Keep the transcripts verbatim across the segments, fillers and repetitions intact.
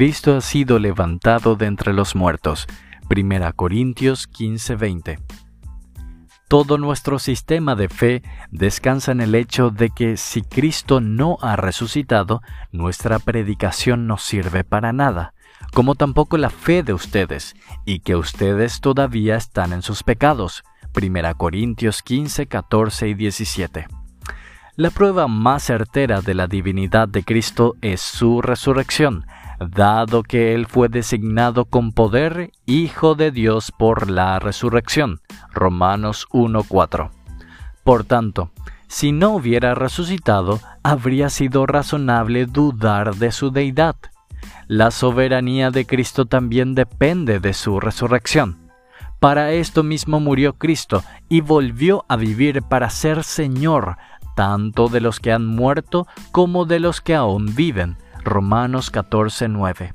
Cristo ha sido levantado de entre los muertos. Primera Corintios quince veinte. Todo nuestro sistema de fe descansa en el hecho de que si Cristo no ha resucitado, nuestra predicación no sirve para nada, como tampoco la fe de ustedes, y que ustedes todavía están en sus pecados. Primera Corintios quince, catorce y diecisiete. La prueba más certera de la divinidad de Cristo es su resurrección, dado que Él fue designado con poder Hijo de Dios por la resurrección. Romanos uno cuatro. Por tanto, si no hubiera resucitado, habría sido razonable dudar de su deidad. La soberanía de Cristo también depende de su resurrección. Para esto mismo murió Cristo y volvió a vivir para ser Señor, tanto de los que han muerto como de los que aún viven. Romanos catorce nueve.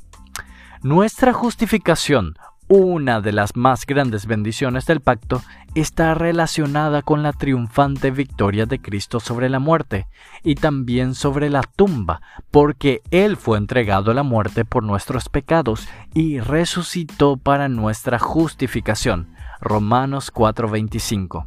Nuestra justificación, una de las más grandes bendiciones del pacto, está relacionada con la triunfante victoria de Cristo sobre la muerte y también sobre la tumba, porque Él fue entregado a la muerte por nuestros pecados y resucitó para nuestra justificación. Romanos cuatro veinticinco.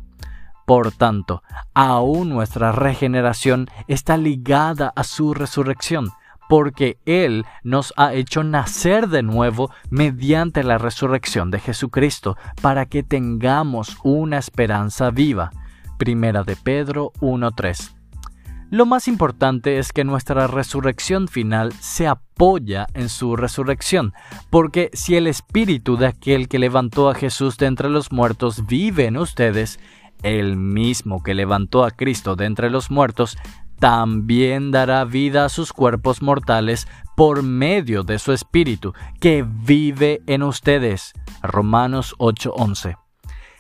Por tanto, aún nuestra regeneración está ligada a su resurrección, porque Él nos ha hecho nacer de nuevo mediante la resurrección de Jesucristo, para que tengamos una esperanza viva. Primera de Pedro uno tres. Lo más importante es que nuestra resurrección final se apoya en su resurrección, porque si el espíritu de aquel que levantó a Jesús de entre los muertos vive en ustedes, el mismo que levantó a Cristo de entre los muertos también dará vida a sus cuerpos mortales por medio de su Espíritu, que vive en ustedes. Romanos ocho once.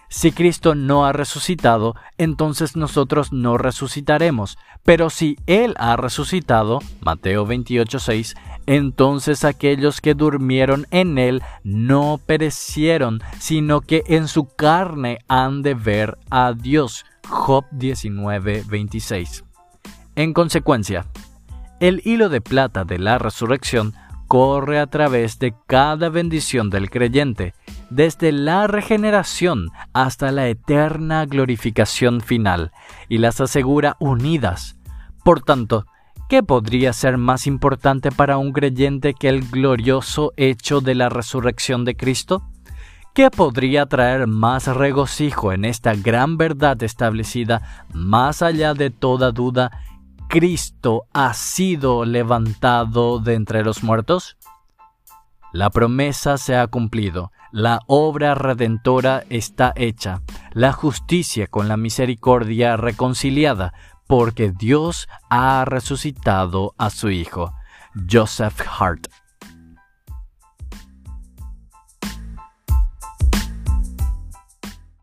Si Cristo no ha resucitado, entonces nosotros no resucitaremos. Pero si Él ha resucitado, Mateo veintiocho seis, entonces aquellos que durmieron en Él no perecieron, sino que en su carne han de ver a Dios. Job diecinueve veintiséis. En consecuencia, el hilo de plata de la resurrección corre a través de cada bendición del creyente, desde la regeneración hasta la eterna glorificación final, y las asegura unidas. Por tanto, ¿qué podría ser más importante para un creyente que el glorioso hecho de la resurrección de Cristo? ¿Qué podría traer más regocijo en esta gran verdad establecida más allá de toda duda? ¿Cristo ha sido levantado de entre los muertos? La promesa se ha cumplido, la obra redentora está hecha, la justicia con la misericordia reconciliada, porque Dios ha resucitado a su Hijo. Joseph Hart.